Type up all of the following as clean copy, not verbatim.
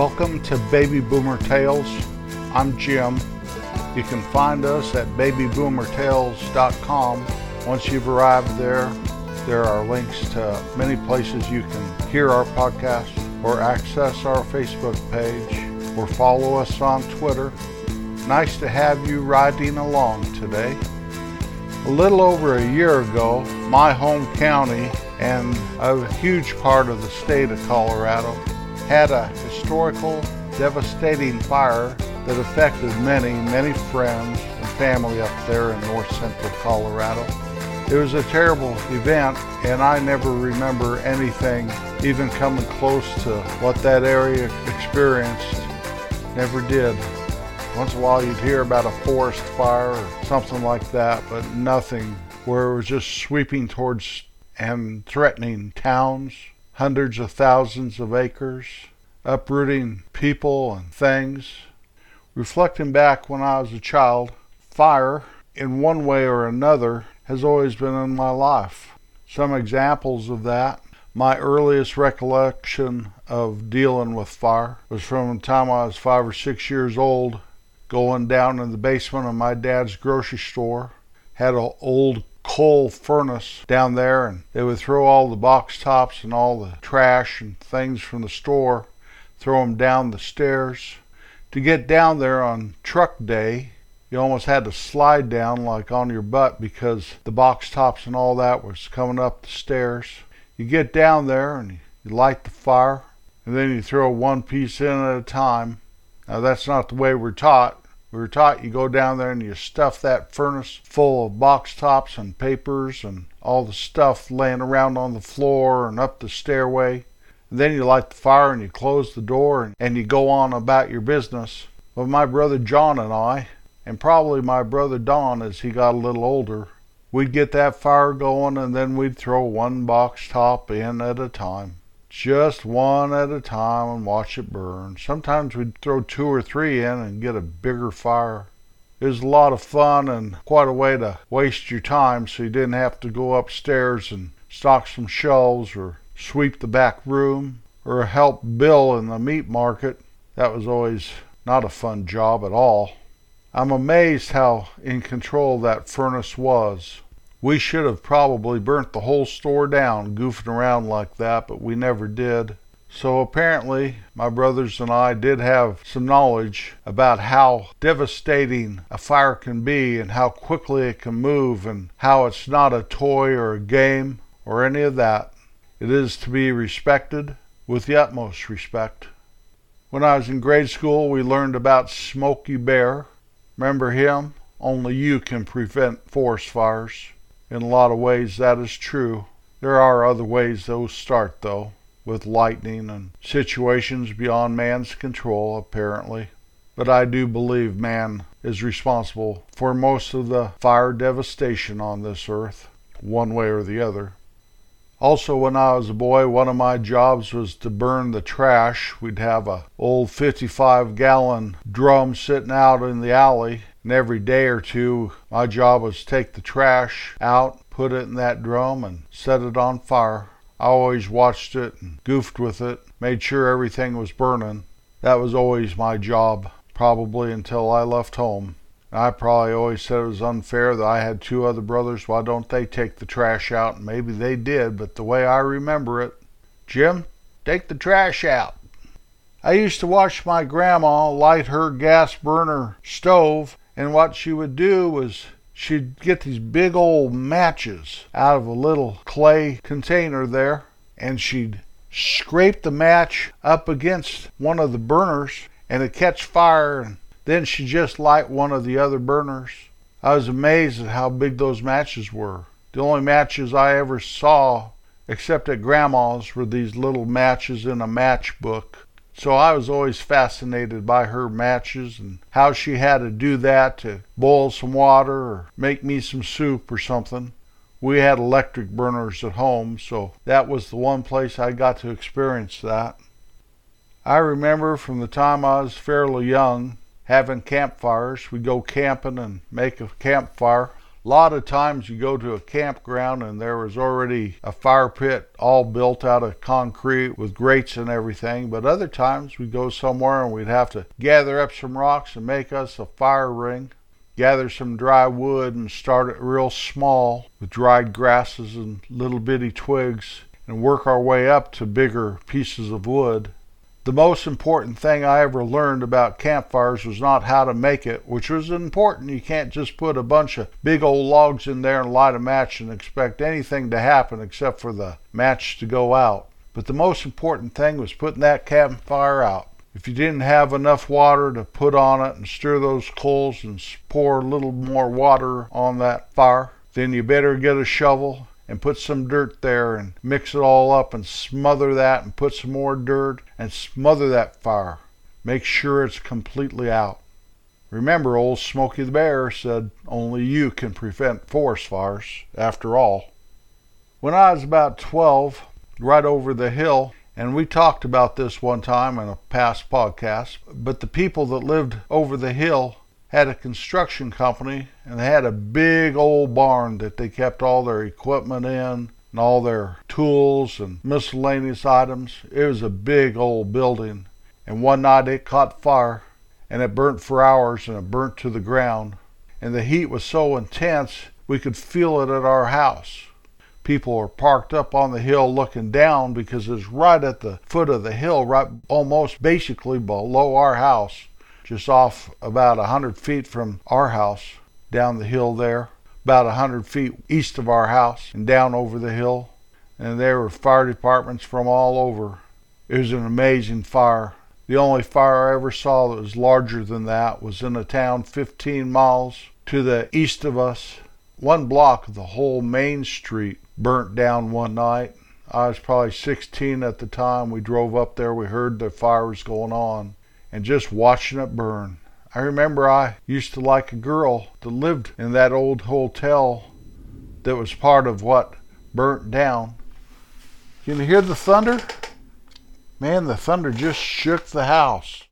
Welcome to Baby Boomer Tales. I'm Jim. You can find us at babyboomertales.com. Once you've arrived there, there are links to many places you can hear our podcast or access our Facebook page or follow us on Twitter. Nice to have you riding along today. A little over a year ago, my home county and a huge part of the state of Colorado had a historical, devastating fire that affected many, many friends and family up there in north central Colorado. It was a terrible event, and I never remember anything even coming close to what that area experienced. Never did. Once in a while you'd hear about a forest fire or something like that, but nothing where it was just sweeping towards and threatening towns, hundreds of thousands of acres, uprooting people and things. Reflecting back when I was a child, fire, in one way or another, has always been in my life. Some examples of that: my earliest recollection of dealing with fire was from the time I was 5 or 6 years old, going down in the basement of my dad's grocery store. Had an old coal furnace down there, and they would throw all the box tops and all the trash and things from the store, throw them down the stairs. To get down there on truck day, you almost had to slide down like on your butt because the box tops and all that was coming up the stairs. You get down there and you light the fire, and then you throw one piece in at a time. Now that's not the way we're taught. We were taught you go down there and you stuff that furnace full of box tops and papers and all the stuff laying around on the floor and up the stairway. And then you light the fire and you close the door and you go on about your business. But my brother John and I, and probably my brother Don as he got a little older, we'd get that fire going and then we'd throw one box top in at a time. Just one at a time and watch it burn. Sometimes we'd throw 2 or 3 in and get a bigger fire. It was a lot of fun and quite a way to waste your time so you didn't have to go upstairs and stock some shelves or sweep the back room or help Bill in the meat market. That was always not a fun job at all. I'm amazed how in control that furnace was. We should have probably burnt the whole store down goofing around like that, but we never did. So apparently my brothers and I did have some knowledge about how devastating a fire can be and how quickly it can move and how it's not a toy or a game or any of that. It is to be respected with the utmost respect. When I was in grade school, we learned about Smokey Bear. Remember him? Only you can prevent forest fires. In a lot of ways, that is true. There are other ways those start, though, with lightning and situations beyond man's control, apparently. But I do believe man is responsible for most of the fire devastation on this earth, one way or the other. Also, when I was a boy, one of my jobs was to burn the trash. We'd have an old 55-gallon drum sitting out in the alley, and every day or two, my job was to take the trash out, put it in that drum, and set it on fire. I always watched it and goofed with it, made sure everything was burning. That was always my job, probably until I left home. I probably always said it was unfair that I had 2 other brothers. Why don't they take the trash out? And maybe they did, but the way I remember it, Jim, take the trash out. I used to watch my grandma light her gas burner stove, and what she would do was she'd get these big old matches out of a little clay container there, and she'd scrape the match up against one of the burners, and it'd catch fire, and then she'd just light one of the other burners. I was amazed at how big those matches were. The only matches I ever saw, except at Grandma's, were these little matches in a matchbook. So I was always fascinated by her matches and how she had to do that to boil some water or make me some soup or something. We had electric burners at home, so that was the one place I got to experience that. I remember from the time I was fairly young having campfires. We'd go camping and make a campfire. A lot of times you go to a campground and there was already a fire pit all built out of concrete with grates and everything, but other times we'd go somewhere and we'd have to gather up some rocks and make us a fire ring, gather some dry wood and start it real small with dried grasses and little bitty twigs and work our way up to bigger pieces of wood. The most important thing I ever learned about campfires was not how to make it, which was important. You can't just put a bunch of big old logs in there and light a match and expect anything to happen except for the match to go out. But the most important thing was putting that campfire out. If you didn't have enough water to put on it and stir those coals and pour a little more water on that fire, then you better get a shovel and put some dirt there and mix it all up and smother that and put some more dirt and smother that fire. Make sure it's completely out. Remember, old Smokey the Bear said, only you can prevent forest fires, after all. When I was about 12, right over the hill, and we talked about this one time in a past podcast, but the people that lived over the hill had a construction company, and they had a big old barn that they kept all their equipment in and all their tools and miscellaneous items. It was a big old building, and one night it caught fire, and it burnt for hours, and it burnt to the ground, and the heat was so intense we could feel it at our house. People are parked up on the hill looking down because it's right at the foot of the hill, right almost basically below our house. Just off about 100 feet from our house, down the hill there, about 100 feet east of our house and down over the hill. And there were fire departments from all over. It was an amazing fire. The only fire I ever saw that was larger than that was in a town 15 miles to the east of us. One block of the whole main street burnt down one night. I was probably 16 at the time. We drove up there, we heard the fire was going on, and just watching it burn. I remember I used to like a girl that lived in that old hotel that was part of what burnt down. Can you hear the thunder? Man, the thunder just shook the house.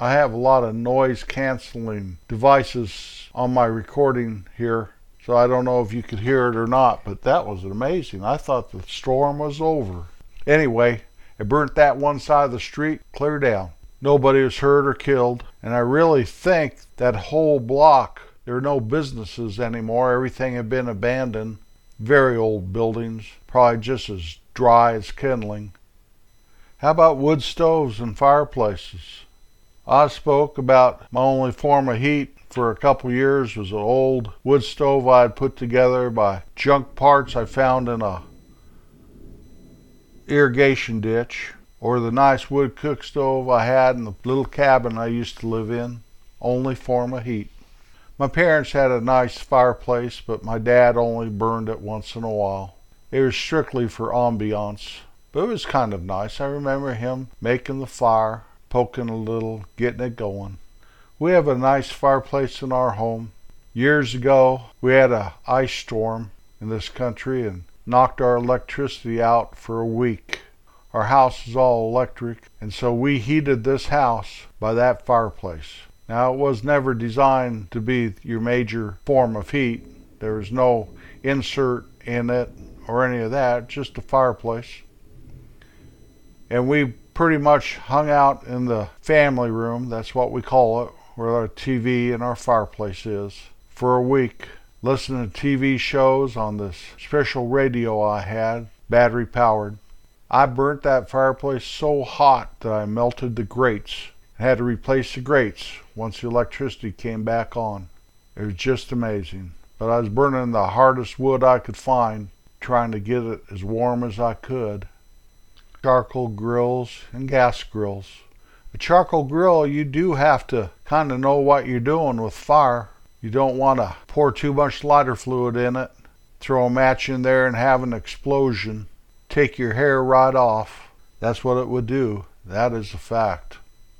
I have a lot of noise canceling devices on my recording here, so I don't know if you could hear it or not, but that was amazing. I thought the storm was over. Anyway, it burnt that one side of the street clear down. Nobody was hurt or killed, and I really think that whole block, there are no businesses anymore. Everything had been abandoned. Very old buildings, probably just as dry as kindling. How about wood stoves and fireplaces? I spoke about my only form of heat for a couple years was an old wood stove I had put together by junk parts I found in a irrigation ditch, or the nice wood cook stove I had in the little cabin I used to live in. Only form of heat. My parents had a nice fireplace, but my dad only burned it once in a while. It was strictly for ambiance, but it was kind of nice. I remember him making the fire, poking a little, getting it going. We have a nice fireplace in our home. Years ago, we had an ice storm in this country and knocked our electricity out for a week. Our house is all electric, and so we heated this house by that fireplace. Now, it was never designed to be your major form of heat. There was no insert in it or any of that, just a fireplace. And we pretty much hung out in the family room, that's what we call it, where our TV and our fireplace is, for a week, listening to TV shows on this special radio I had, battery powered. I burnt that fireplace so hot that I melted the grates and had to replace the grates once the electricity came back on. It was just amazing. But I was burning the hardest wood I could find, trying to get it as warm as I could. Charcoal grills and gas grills. A charcoal grill, you do have to kind of know what you're doing with fire. You don't want to pour too much lighter fluid in it, throw a match in there and have an explosion. Take your hair right off. That's what it would do. That is a fact.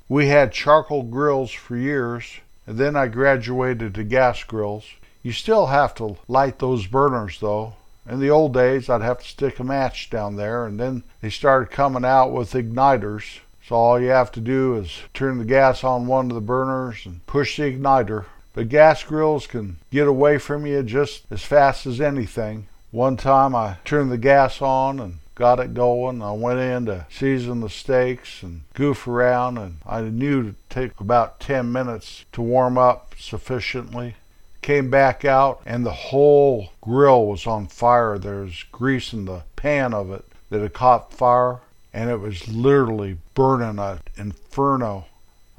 We had charcoal grills for years, and then I graduated to gas grills. You still have to light those burners though. In the old days, I'd have to stick a match down there, and then they started coming out with igniters. So all you have to do is turn the gas on one of the burners and push the igniter. But gas grills can get away from you just as fast as anything. One time I turned the gas on and got it going. I went in to season the steaks and goof around, and I knew it would take about 10 minutes to warm up sufficiently. Came back out and the whole grill was on fire. There's grease in the pan of it that had caught fire, and it was literally burning an inferno.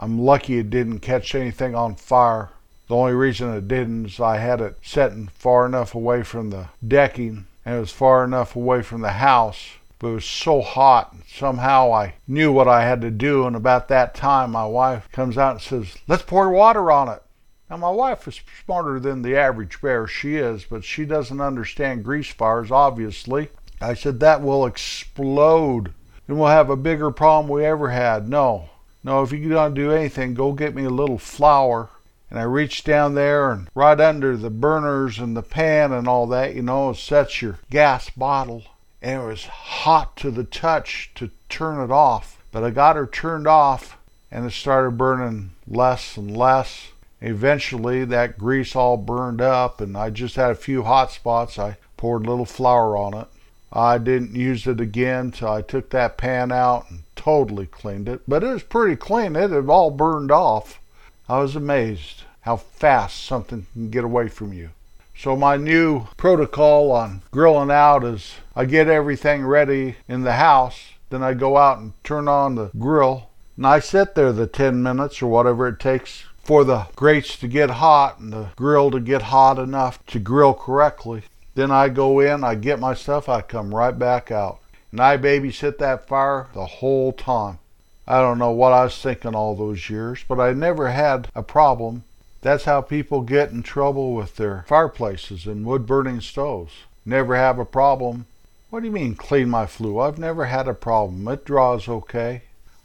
I'm lucky it didn't catch anything on fire. The only reason it didn't is I had it setting far enough away from the decking, and it was far enough away from the house, but it was so hot. Somehow I knew what I had to do, and about that time my wife comes out and says, "Let's pour water on it." Now my wife is smarter than the average bear, she is, but she doesn't understand grease fires, obviously. I said, "That will explode, and we'll have a bigger problem we ever had." No, if you're going to do anything, go get me a little flour. And I reached down there, and right under the burners and the pan and all that, sets your gas bottle. And it was hot to the touch to turn it off. But I got her turned off, and it started burning less and less. Eventually, that grease all burned up, and I just had a few hot spots. I poured a little flour on it. I didn't use it again, so I took that pan out and totally cleaned it. But it was pretty clean. It had all burned off. I was amazed how fast something can get away from you. So my new protocol on grilling out is I get everything ready in the house, then I go out and turn on the grill, and I sit there the 10 minutes or whatever it takes for the grates to get hot and the grill to get hot enough to grill correctly. Then I go in, I get my stuff, I come right back out, and I babysit that fire the whole time. I don't know what I was thinking all those years, but I never had a problem. That's how people get in trouble with their fireplaces and wood-burning stoves. Never have a problem. What do you mean, clean my flue? I've never had a problem. It draws okay.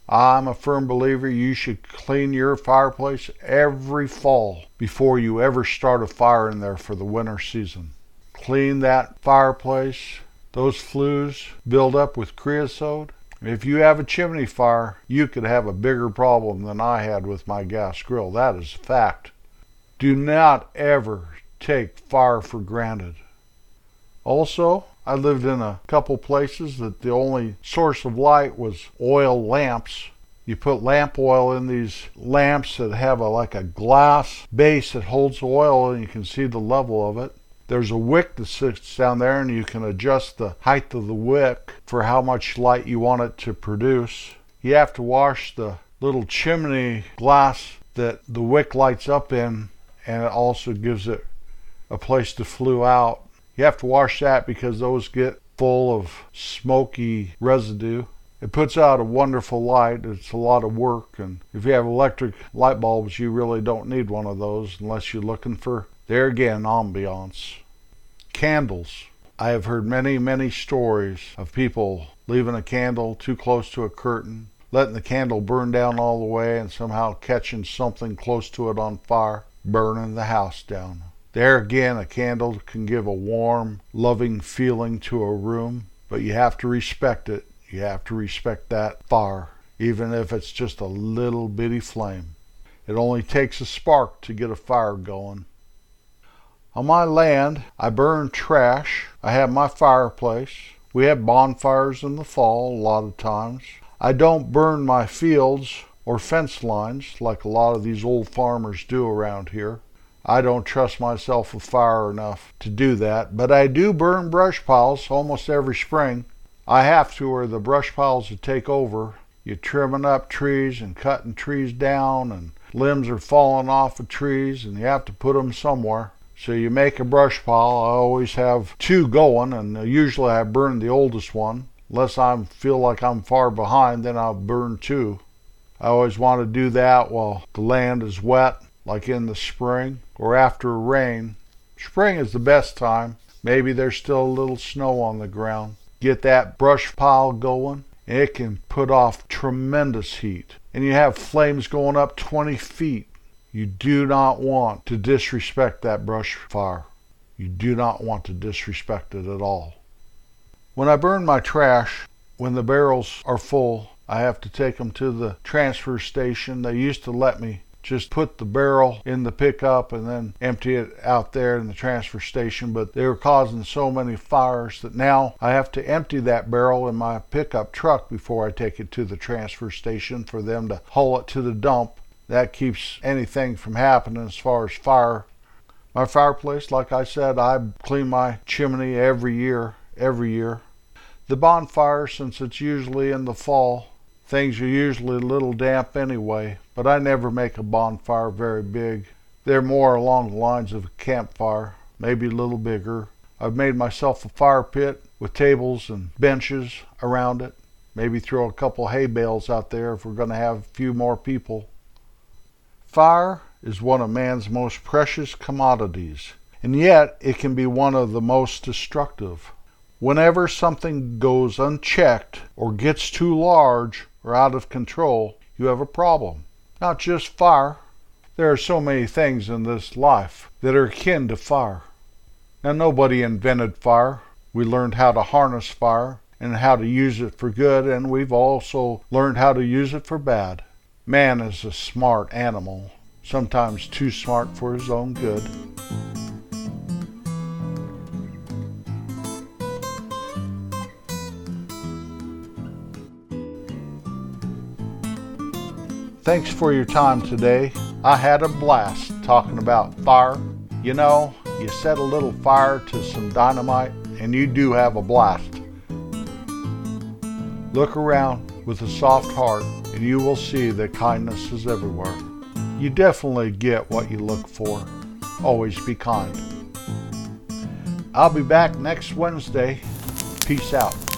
I'm a firm believer you should clean your fireplace every fall before you ever start a fire in there for the winter season. Clean that fireplace. Those flues build up with creosote. If you have a chimney fire, you could have a bigger problem than I had with my gas grill. That is a fact. Do not ever take fire for granted. Also, I lived in a couple places that the only source of light was oil lamps. You put lamp oil in these lamps that have like a glass base that holds oil, and you can see the level of it. There's a wick that sits down there, and you can adjust the height of the wick for how much light you want it to produce. You have to wash the little chimney glass that the wick lights up in, and it also gives it a place to flue out. You have to wash that because those get full of smoky residue. It puts out a wonderful light. It's a lot of work, and if you have electric light bulbs, you really don't need one of those unless you're looking for, there again, ambiance. Candles. I have heard many, many stories of people leaving a candle too close to a curtain, letting the candle burn down all the way, and somehow catching something close to it on fire, burning the house down. There again, a candle can give a warm, loving feeling to a room, but you have to respect it. You have to respect that fire, even if it's just a little bitty flame. It only takes a spark to get a fire going. On my land, I burn trash. I have my fireplace. We have bonfires in the fall a lot of times. I don't burn my fields or fence lines like a lot of these old farmers do around here. I don't trust myself with fire enough to do that, but I do burn brush piles almost every spring. I have to, or the brush piles will take over. You're trimming up trees and cutting trees down, and limbs are falling off of trees, and you have to put them somewhere. So you make a brush pile. I always have two going, and usually I burn the oldest one. Unless I feel like I'm far behind, then I'll burn two. I always want to do that while the land is wet, like in the spring or after a rain. Spring is the best time. Maybe there's still a little snow on the ground. Get that brush pile going, and it can put off tremendous heat. And you have flames going up 20 feet. You do not want to disrespect that brush fire. You do not want to disrespect it at all. When I burn my trash, when the barrels are full, I have to take them to the transfer station. They used to let me just put the barrel in the pickup and then empty it out there in the transfer station, but they were causing so many fires that now I have to empty that barrel in my pickup truck before I take it to the transfer station for them to haul it to the dump. That keeps anything from happening as far as fire. My fireplace, like I said, I clean my chimney every year. The bonfire, since it's usually in the fall, things are usually a little damp anyway, but I never make a bonfire very big. They're more along the lines of a campfire, maybe a little bigger. I've made myself a fire pit with tables and benches around it. Maybe throw a couple hay bales out there if we're going to have a few more people. Fire is one of man's most precious commodities, and yet it can be one of the most destructive. Whenever something goes unchecked or gets too large or out of control, you have a problem. Not just fire. There are so many things in this life that are akin to fire. Now, nobody invented fire. We learned how to harness fire and how to use it for good, and we've also learned how to use it for bad. Man is a smart animal, sometimes too smart for his own good. Thanks for your time today. I had a blast talking about fire. You know, you set a little fire to some dynamite and you do have a blast. Look around with a soft heart and you will see that kindness is everywhere. You definitely get what you look for. Always be kind. I'll be back next Wednesday. Peace out.